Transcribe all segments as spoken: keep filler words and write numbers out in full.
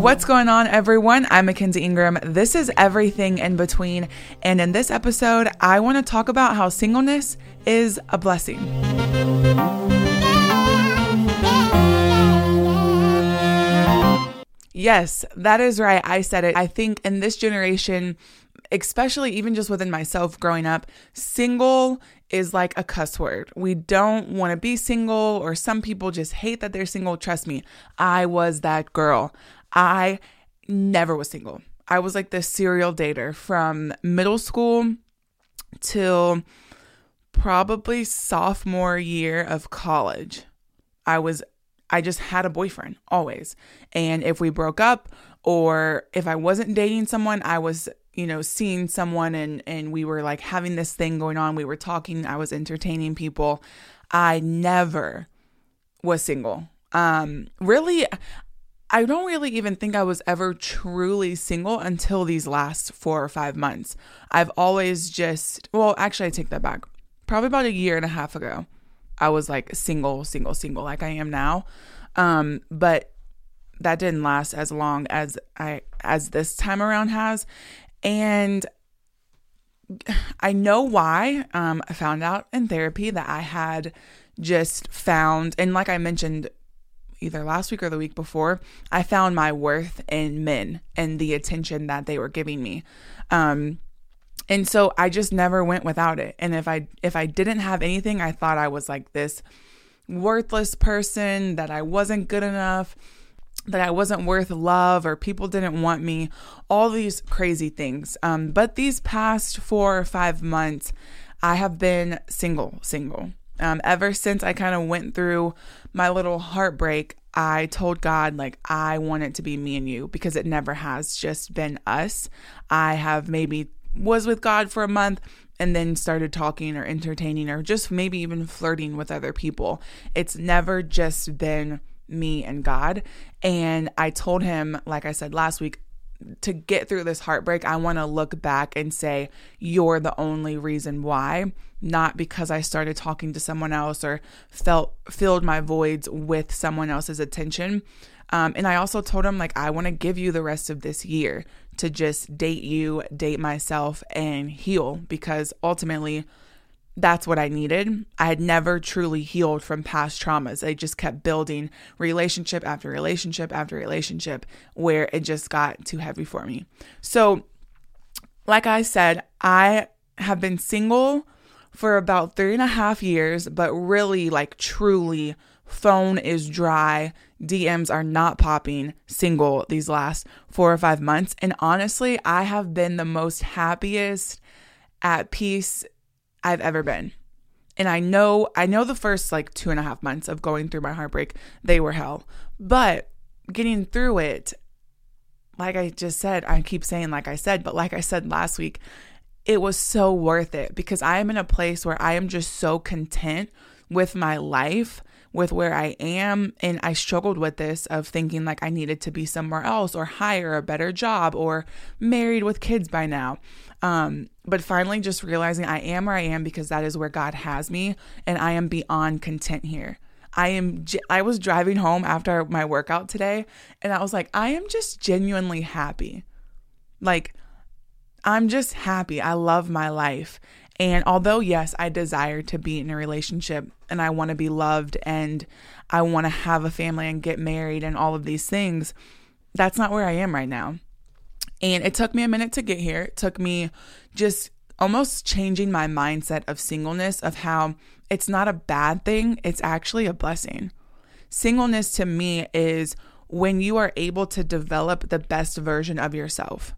What's going on, everyone? I'm Mackenzie Ingram. This is Everything In Between, and in this episode, I want to talk about how singleness is a blessing. Yes, that is right. I said it. I think in this generation, especially even just within myself growing up, single is like a cuss word. We don't want to be single, or some people just hate that they're single. Trust me, I was that girl. I never was single. I was like this serial dater from middle school till probably sophomore year of college. I was I just had a boyfriend always. And if we broke up or if I wasn't dating someone, I was, you know, seeing someone and, and we were like having this thing going on. We were talking. I was entertaining people. I never was single. Um, really, I don't really even think I was ever truly single until these last four or five months. I've always just, well, actually, I take that back. Probably about a year and a half ago, I was like single, single, single, like I am now. Um, but that didn't last as long as I, as this time around has. And I know why. um, I found out in therapy that I had just found, and like I mentioned either last week or the week before, I found my worth in men and the attention that they were giving me. Um, And so I just never went without it. And if I if I didn't have anything, I thought I was like this worthless person, that I wasn't good enough, that I wasn't worth love, or people didn't want me, all these crazy things. Um, but these past four or five months, I have been single, single. Um, ever since I kind of went through my little heartbreak, I told God, like, I want it to be me and you, because it never has just been us. I have maybe was with God for a month and then started talking or entertaining or just maybe even flirting with other people. It's never just been me and God. And I told him, like I said last week, to get through this heartbreak, I want to look back and say, you're the only reason why, not because I started talking to someone else or felt filled my voids with someone else's attention. Um, and I also told him, like, I want to give you the rest of this year to just date you, date myself, and heal, because ultimately that's what I needed. I had never truly healed from past traumas. I just kept building relationship after relationship after relationship where it just got too heavy for me. So, like I said, I have been single for about three and a half years, but really, like, truly, phone is dry, D Ms are not popping, single these last four or five months. And honestly, I have been the most happiest, at peace I've ever been. And I know, I know the first like two and a half months of going through my heartbreak, they were hell. But getting through it, like I just said, I keep saying like I said, but like I said last week, it was so worth it, because I am in a place where I am just so content with my life, with where I am. And I struggled with this of thinking like I needed to be somewhere else or hire a better job or married with kids by now. Um, but finally just realizing I am where I am because that is where God has me. And I am beyond content here. I am, I was driving home after my workout today and I was like, I am just genuinely happy. Like, I'm just happy. I love my life. And although, yes, I desire to be in a relationship and I want to be loved and I want to have a family and get married and all of these things, that's not where I am right now. And it took me a minute to get here. It took me just almost changing my mindset of singleness, of how it's not a bad thing. It's actually a blessing. Singleness to me is when you are able to develop the best version of yourself.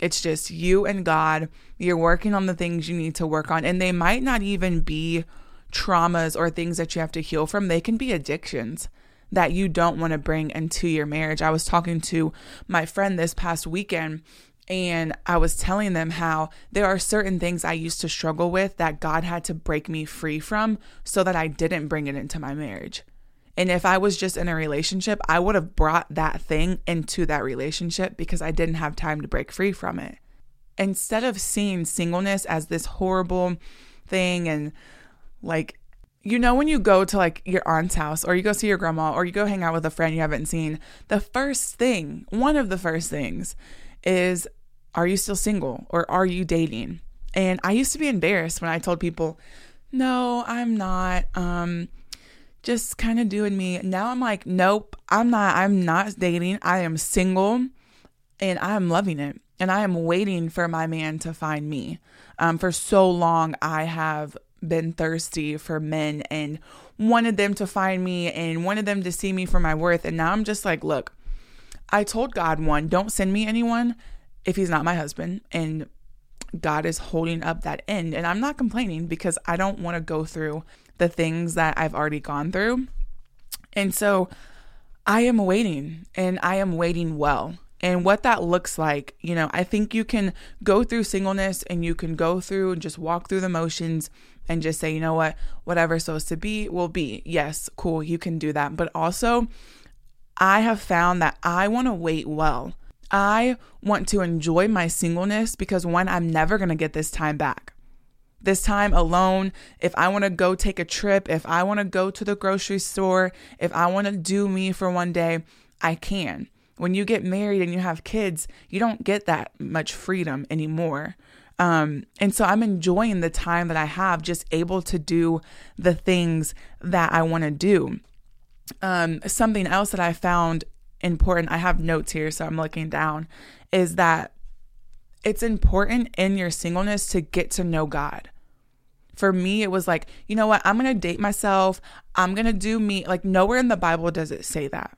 It's just you and God. You're working on the things you need to work on. And they might not even be traumas or things that you have to heal from. They can be addictions that you don't want to bring into your marriage. I was talking to my friend this past weekend and I was telling them how there are certain things I used to struggle with that God had to break me free from so that I didn't bring it into my marriage. And if I was just in a relationship, I would have brought that thing into that relationship because I didn't have time to break free from it. Instead of seeing singleness as this horrible thing and like, you know, when you go to like your aunt's house or you go see your grandma or you go hang out with a friend you haven't seen, the first thing, one of the first things is, are you still single or are you dating? And I used to be embarrassed when I told people, no, I'm not, um, just kind of doing me. Now I'm like, nope, I'm not, I'm not dating. I am single and I'm loving it. And I am waiting for my man to find me. Um, for so long, I have been thirsty for men and wanted them to find me and wanted them to see me for my worth. And now I'm just like, look, I told God one, don't send me anyone if he's not my husband. And God is holding up that end. And I'm not complaining because I don't want to go through the things that I've already gone through. And so I am waiting and I am waiting well. And what that looks like, you know, I think you can go through singleness and you can go through and just walk through the motions and just say, you know what, whatever's supposed to be will be. Yes, cool, you can do that. But also, I have found that I want to wait well. I want to enjoy my singleness because one, I'm never going to get this time back. This time alone, if I want to go take a trip, if I want to go to the grocery store, if I want to do me for one day, I can. When you get married and you have kids, you don't get that much freedom anymore. Um, and so I'm enjoying the time that I have, just able to do the things that I want to do. Um, something else that I found important, I have notes here, so I'm looking down, is that it's important in your singleness to get to know God. For me, it was like, you know what? I'm going to date myself. I'm going to do me. Like, nowhere in the Bible does it say that.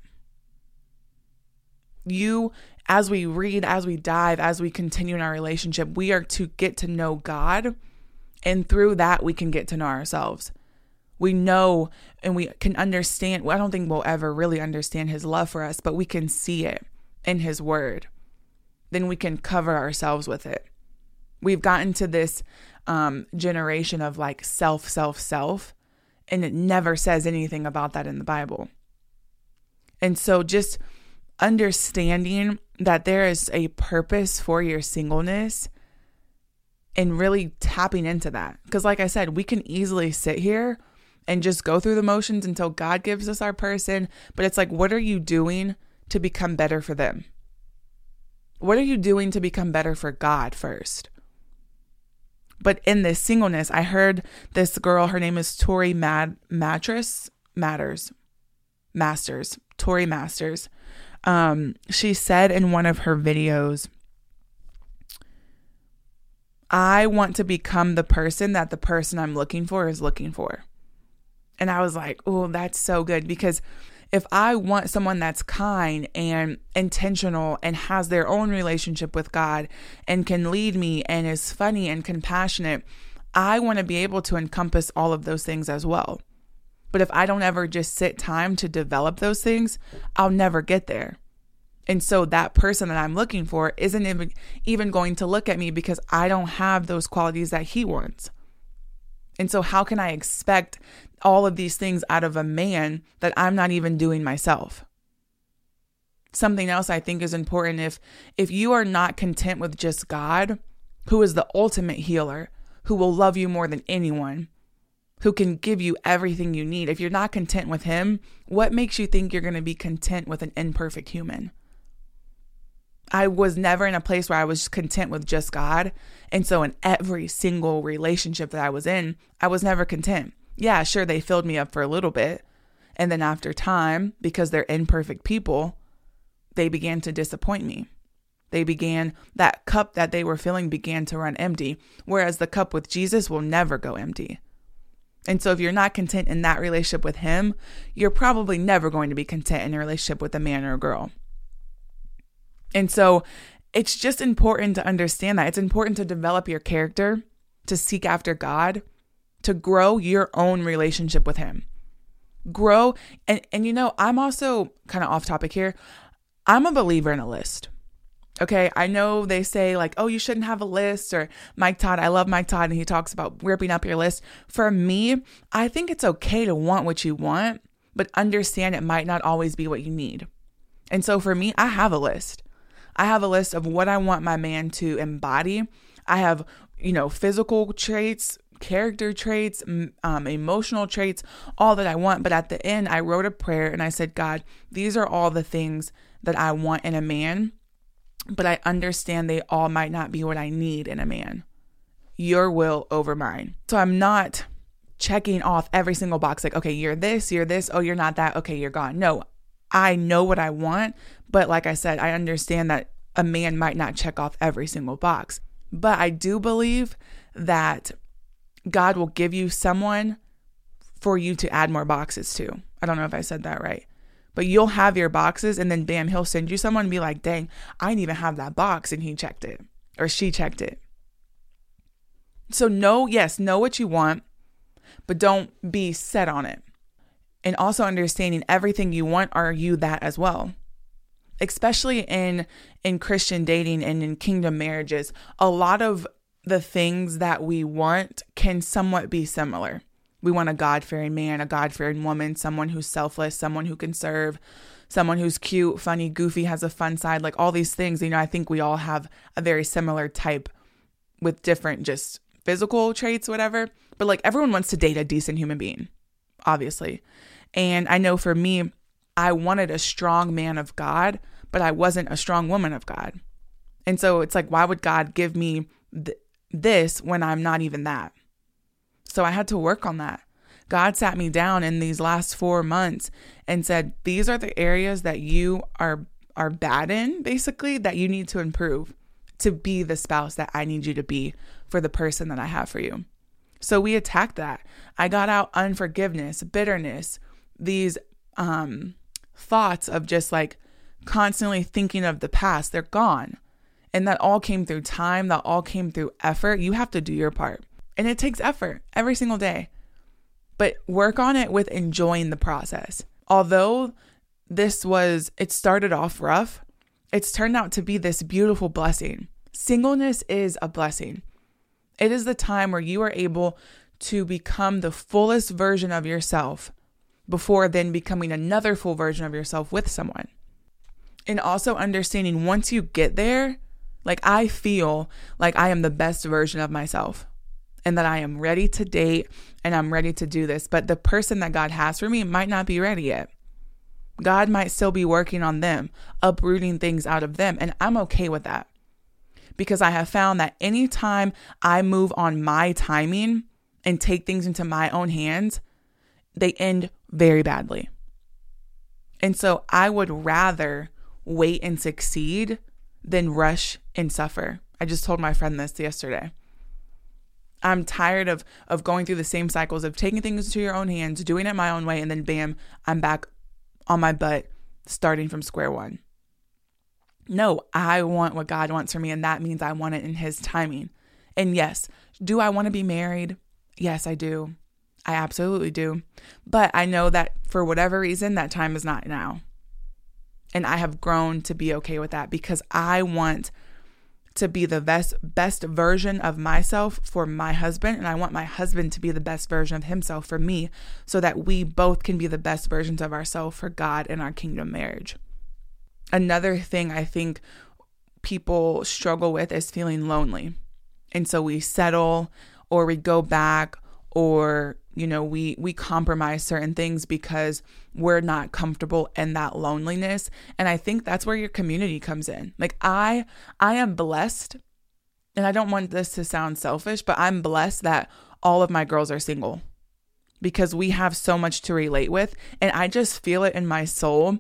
You, as we read, as we dive, as we continue in our relationship, we are to get to know God. And through that, we can get to know ourselves. We know and we can understand. Well, I don't think we'll ever really understand his love for us, but we can see it in his word. Then we can cover ourselves with it. We've gotten to this um, generation of like self, self, self, and it never says anything about that in the Bible. And so just understanding that there is a purpose for your singleness and really tapping into that. Because like I said, we can easily sit here and just go through the motions until God gives us our person. But it's like, what are you doing to become better for them? What are you doing to become better for God first? But in this singleness, I heard this girl, her name is Tori Mad- Mattress, Matters, Masters, Tori Masters. Um, she said in one of her videos, I want to become the person that the person I'm looking for is looking for. And I was like, oh, that's so good. Because if I want someone that's kind and intentional and has their own relationship with God and can lead me and is funny and compassionate, I want to be able to encompass all of those things as well. But if I don't ever just sit time to develop those things, I'll never get there. And so that person that I'm looking for isn't even going to look at me because I don't have those qualities that he wants. And so how can I expect all of these things out of a man that I'm not even doing myself? Something else I think is important. If, if you are not content with just God, who is the ultimate healer, who will love you more than anyone, who can give you everything you need. If you're not content with him, what makes you think you're going to be content with an imperfect human? I was never in a place where I was content with just God. And so in every single relationship that I was in, I was never content. Yeah, sure, they filled me up for a little bit. And then after time, because they're imperfect people, they began to disappoint me. They began, that cup that they were filling began to run empty, whereas the cup with Jesus will never go empty. And so if you're not content in that relationship with him, you're probably never going to be content in a relationship with a man or a girl. And so it's just important to understand that. It's important to develop your character, to seek after God, to grow your own relationship with him. Grow. And, and you know, I'm also kind of off topic here. I'm a believer in a list. Okay, I know they say like, oh, you shouldn't have a list, or Mike Todd, I love Mike Todd, and he talks about ripping up your list. For me, I think it's okay to want what you want, but understand it might not always be what you need. And so for me, I have a list. I have a list of what I want my man to embody. I have, you know, physical traits, character traits, um, emotional traits, all that I want. But at the end, I wrote a prayer and I said, God, these are all the things that I want in a man, but I understand they all might not be what I need in a man. Your will over mine. So I'm not checking off every single box like, okay, you're this, you're this, oh, you're not that, okay, you're gone. No, I know what I want, but like I said, I understand that a man might not check off every single box. But I do believe that God will give you someone for you to add more boxes to. I don't know if I said that right. But you'll have your boxes and then bam, he'll send you someone and be like, dang, I didn't even have that box and he checked it or she checked it. So know, yes, know what you want, but don't be set on it. And also understanding everything you want, are you that as well? Especially in, in Christian dating and in kingdom marriages, a lot of the things that we want can somewhat be similar. We want a God-fearing man, a God-fearing woman, someone who's selfless, someone who can serve, someone who's cute, funny, goofy, has a fun side, like all these things. You know, I think we all have a very similar type with different just physical traits, whatever. But like everyone wants to date a decent human being, obviously. And I know for me, I wanted a strong man of God, but I wasn't a strong woman of God. And so it's like, why would God give me th- this when I'm not even that? So I had to work on that. God sat me down in these last four months and said, these are the areas that you are are bad in, basically, that you need to improve to be the spouse that I need you to be for the person that I have for you. So we attacked that. I got out unforgiveness, bitterness, these um, thoughts of just like constantly thinking of the past. They're gone. And that all came through time. That all came through effort. You have to do your part. And it takes effort every single day, but work on it with enjoying the process. Although this was, it started off rough, it's turned out to be this beautiful blessing. Singleness is a blessing. It is the time where you are able to become the fullest version of yourself before then becoming another full version of yourself with someone. And also understanding once you get there, like I feel like I am the best version of myself. And that I am ready to date and I'm ready to do this. But the person that God has for me might not be ready yet. God might still be working on them, uprooting things out of them. And I'm okay with that because I have found that anytime I move on my timing and take things into my own hands, they end very badly. And so I would rather wait and succeed than rush and suffer. I just told my friend this yesterday. I'm tired of of going through the same cycles of taking things into your own hands, doing it my own way, and then bam, I'm back on my butt, starting from square one. No, I want what God wants for me, and that means I want it in His timing. And yes, do I want to be married? Yes, I do. I absolutely do. But I know that for whatever reason, that time is not now. And I have grown to be okay with that because I want to be the best best version of myself for my husband. And I want my husband to be the best version of himself for me so that we both can be the best versions of ourselves for God and our kingdom marriage. Another thing I think people struggle with is feeling lonely. And so we settle or we go back or, you know, we, we compromise certain things because we're not comfortable in that loneliness. And I think that's where your community comes in. Like I, I am blessed, and I don't want this to sound selfish, but I'm blessed that all of my girls are single because we have so much to relate with. And I just feel it in my soul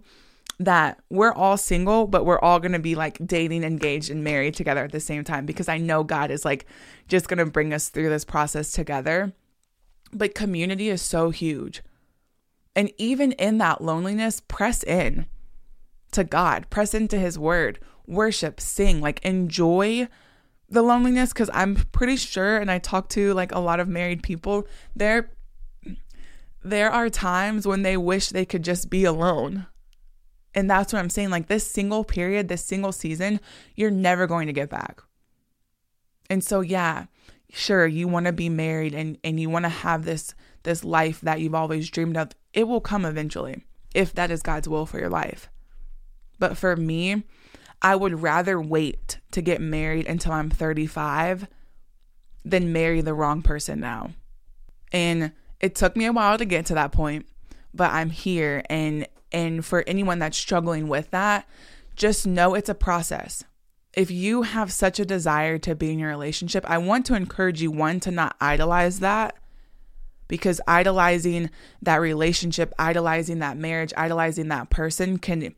that we're all single, but we're all going to be like dating, engaged, and married together at the same time because I know God is like just going to bring us through this process together. But community is so huge. And even in that loneliness, press in to God, press into His word, worship, sing, like enjoy the loneliness. Cause I'm pretty sure, and I talk to like a lot of married people, there, there are times when they wish they could just be alone. And that's what I'm saying. Like this single period, this single season, you're never going to get back. And so, yeah. Sure, you want to be married and, and you want to have this this life that you've always dreamed of. It will come eventually if that is God's will for your life. But for me, I would rather wait to get married until I'm thirty-five than marry the wrong person now. And it took me a while to get to that point, but I'm here. And and for anyone that's struggling with that, just know it's a process. If you have such a desire to be in your relationship, I want to encourage you, one, to not idolize that, because idolizing that relationship, idolizing that marriage, idolizing that person can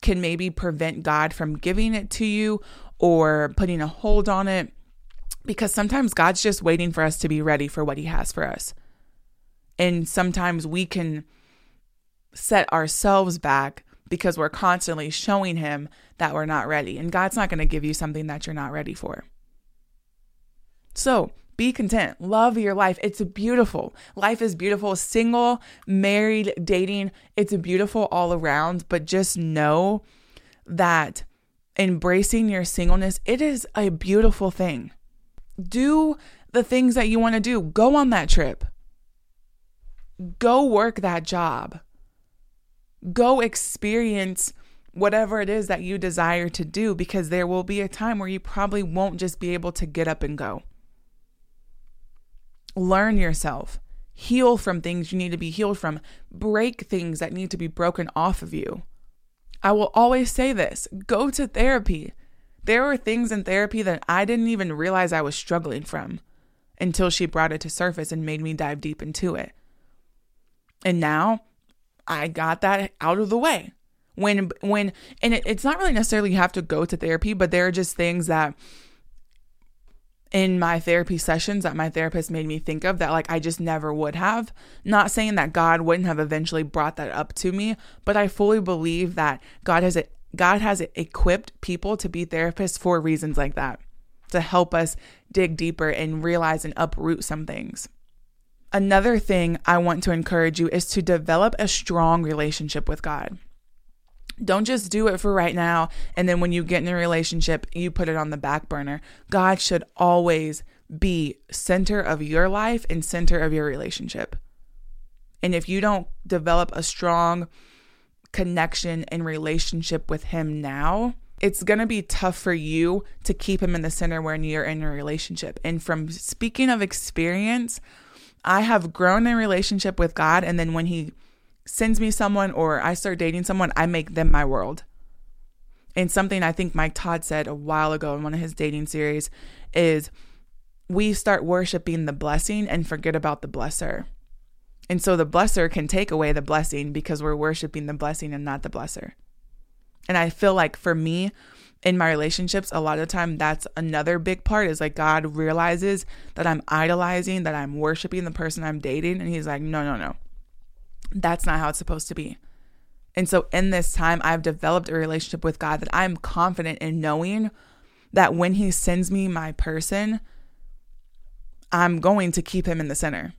can maybe prevent God from giving it to you or putting a hold on it, because sometimes God's just waiting for us to be ready for what he has for us. And sometimes we can set ourselves back because we're constantly showing him that we're not ready. And God's not going to give you something that you're not ready for. So be content. Love your life. It's beautiful. Life is beautiful. Single, married, dating. It's beautiful all around. But just know that embracing your singleness, it is a beautiful thing. Do the things that you want to do. Go on that trip. Go work that job. Go experience whatever it is that you desire to do, because there will be a time where you probably won't just be able to get up and go. Learn yourself. Heal from things you need to be healed from. Break things that need to be broken off of you. I will always say this. Go to therapy. There were things in therapy that I didn't even realize I was struggling from until she brought it to surface and made me dive deep into it. And now I got that out of the way. When, when, and it, it's not really necessarily you have to go to therapy, but there are just things that in my therapy sessions that my therapist made me think of that, like, I just never would have. Not saying that God wouldn't have eventually brought that up to me, but I fully believe that God has it, God has equipped people to be therapists for reasons like that, to help us dig deeper and realize and uproot some things. Another thing I want to encourage you is to develop a strong relationship with God. Don't just do it for right now, and then when you get in a relationship, you put it on the back burner. God should always be center of your life and center of your relationship. And if you don't develop a strong connection and relationship with him now, it's going to be tough for you to keep him in the center when you're in a relationship. And from speaking of experience, I have grown in relationship with God, and then when he sends me someone or I start dating someone, I make them my world. And something I think Mike Todd said a while ago in one of his dating series is we start worshiping the blessing and forget about the blesser. And so the blesser can take away the blessing because we're worshiping the blessing and not the blesser. And I feel like for me, in my relationships, a lot of the time, that's another big part is like God realizes that I'm idolizing, that I'm worshiping the person I'm dating. And he's like, no, no, no, that's not how it's supposed to be. And so in this time, I've developed a relationship with God that I'm confident in knowing that when he sends me my person, I'm going to keep him in the center.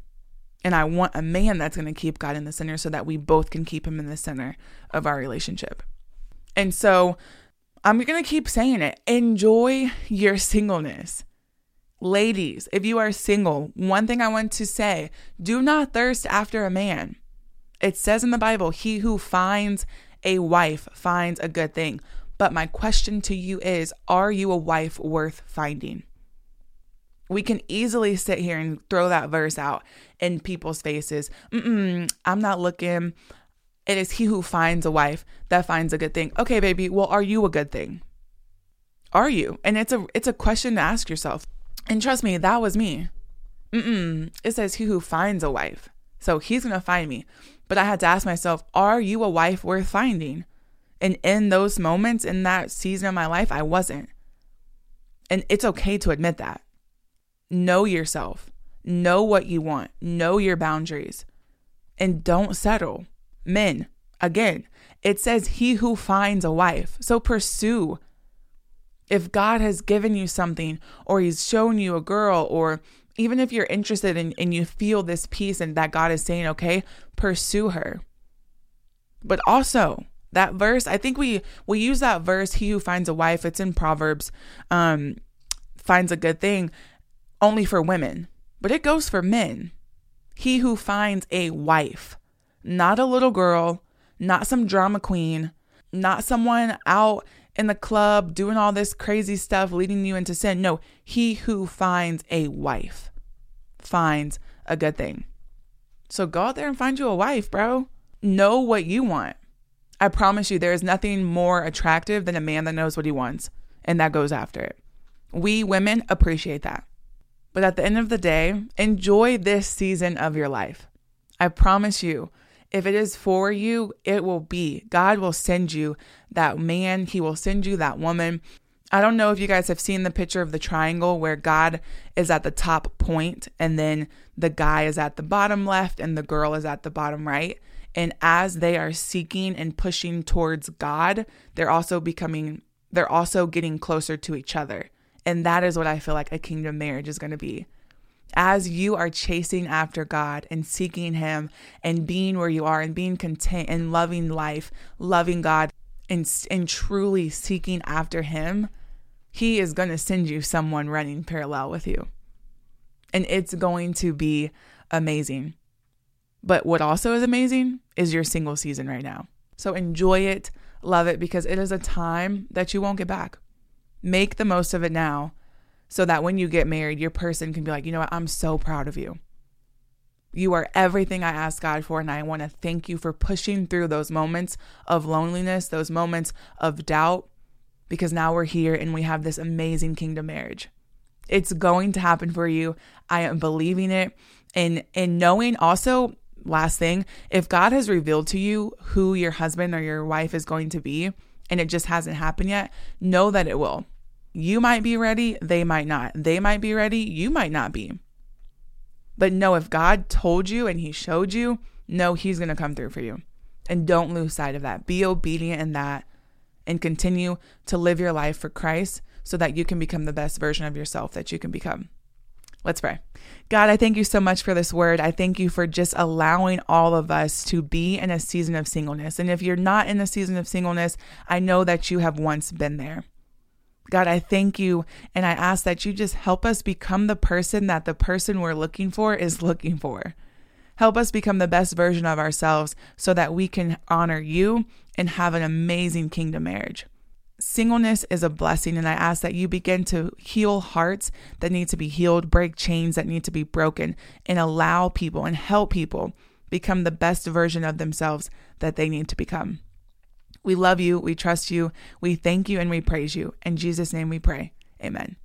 And I want a man that's going to keep God in the center so that we both can keep him in the center of our relationship. And so I'm going to keep saying it. Enjoy your singleness. Ladies, if you are single, one thing I want to say, do not thirst after a man. It says in the Bible, he who finds a wife finds a good thing. But my question to you is, are you a wife worth finding? We can easily sit here and throw that verse out in people's faces. Mm-mm, I'm not looking. It is he who finds a wife that finds a good thing. Okay, baby, well, are you a good thing? Are you? And it's a it's a question to ask yourself. And trust me, that was me. Mm-mm. It says he who finds a wife. So he's going to find me. But I had to ask myself, are you a wife worth finding? And in those moments, in that season of my life, I wasn't. And it's okay to admit that. Know yourself. Know what you want. Know your boundaries. And don't settle. Men, again, it says he who finds a wife. So pursue. If God has given you something or he's shown you a girl, or even if you're interested in, and you feel this peace and that God is saying, okay, pursue her. But also that verse, I think we, we use that verse, he who finds a wife, it's in Proverbs, um, finds a good thing only for women, but it goes for men. He who finds a wife. Not a little girl, not some drama queen, not someone out in the club, doing all this crazy stuff, leading you into sin. No, he who finds a wife finds a good thing. So go out there and find you a wife, bro. Know what you want. I promise you, there is nothing more attractive than a man that knows what he wants and that goes after it. We women appreciate that. But at the end of the day, enjoy this season of your life. I promise you, if it is for you, it will be. God will send you that man. He will send you that woman. I don't know if you guys have seen the picture of the triangle where God is at the top point and then the guy is at the bottom left and the girl is at the bottom right. And as they are seeking and pushing towards God, they're also becoming, they're also getting closer to each other. And that is what I feel like a kingdom marriage is going to be. As you are chasing after God and seeking him and being where you are and being content and loving life, loving God and, and truly seeking after him, he is going to send you someone running parallel with you. And it's going to be amazing. But what also is amazing is your single season right now. So enjoy it, love it, because it is a time that you won't get back. Make the most of it now, so that when you get married, your person can be like, you know what? I'm so proud of you. You are everything I asked God for. And I want to thank you for pushing through those moments of loneliness, those moments of doubt, because now we're here and we have this amazing kingdom marriage. It's going to happen for you. I am believing it. And, and knowing also, last thing, if God has revealed to you who your husband or your wife is going to be, and it just hasn't happened yet, know that it will. You might be ready, they might not. They might be ready, you might not be. But know if God told you and he showed you, know he's going to come through for you. And don't lose sight of that. Be obedient in that and continue to live your life for Christ so that you can become the best version of yourself that you can become. Let's pray. God, I thank you so much for this word. I thank you for just allowing all of us to be in a season of singleness. And if you're not in a season of singleness, I know that you have once been there. God, I thank you. And I ask that you just help us become the person that the person we're looking for is looking for. Help us become the best version of ourselves so that we can honor you and have an amazing kingdom marriage. Singleness is a blessing, and I ask that you begin to heal hearts that need to be healed, break chains that need to be broken, and allow people and help people become the best version of themselves that they need to become. We love you, we trust you, we thank you, and we praise you. In Jesus' name we pray. Amen.